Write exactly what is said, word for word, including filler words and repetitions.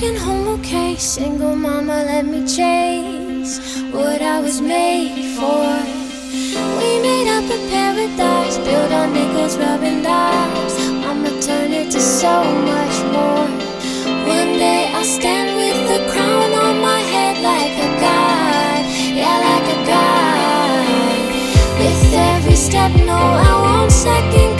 walking home okay. Single mama, let me chase what I was made for. We made up a paradise built on nickels, rubbing dimes. I'ma turn it to so much more. One day I'll stand with the crown on my head like a god. Yeah, like a god. With every step, no, I won't second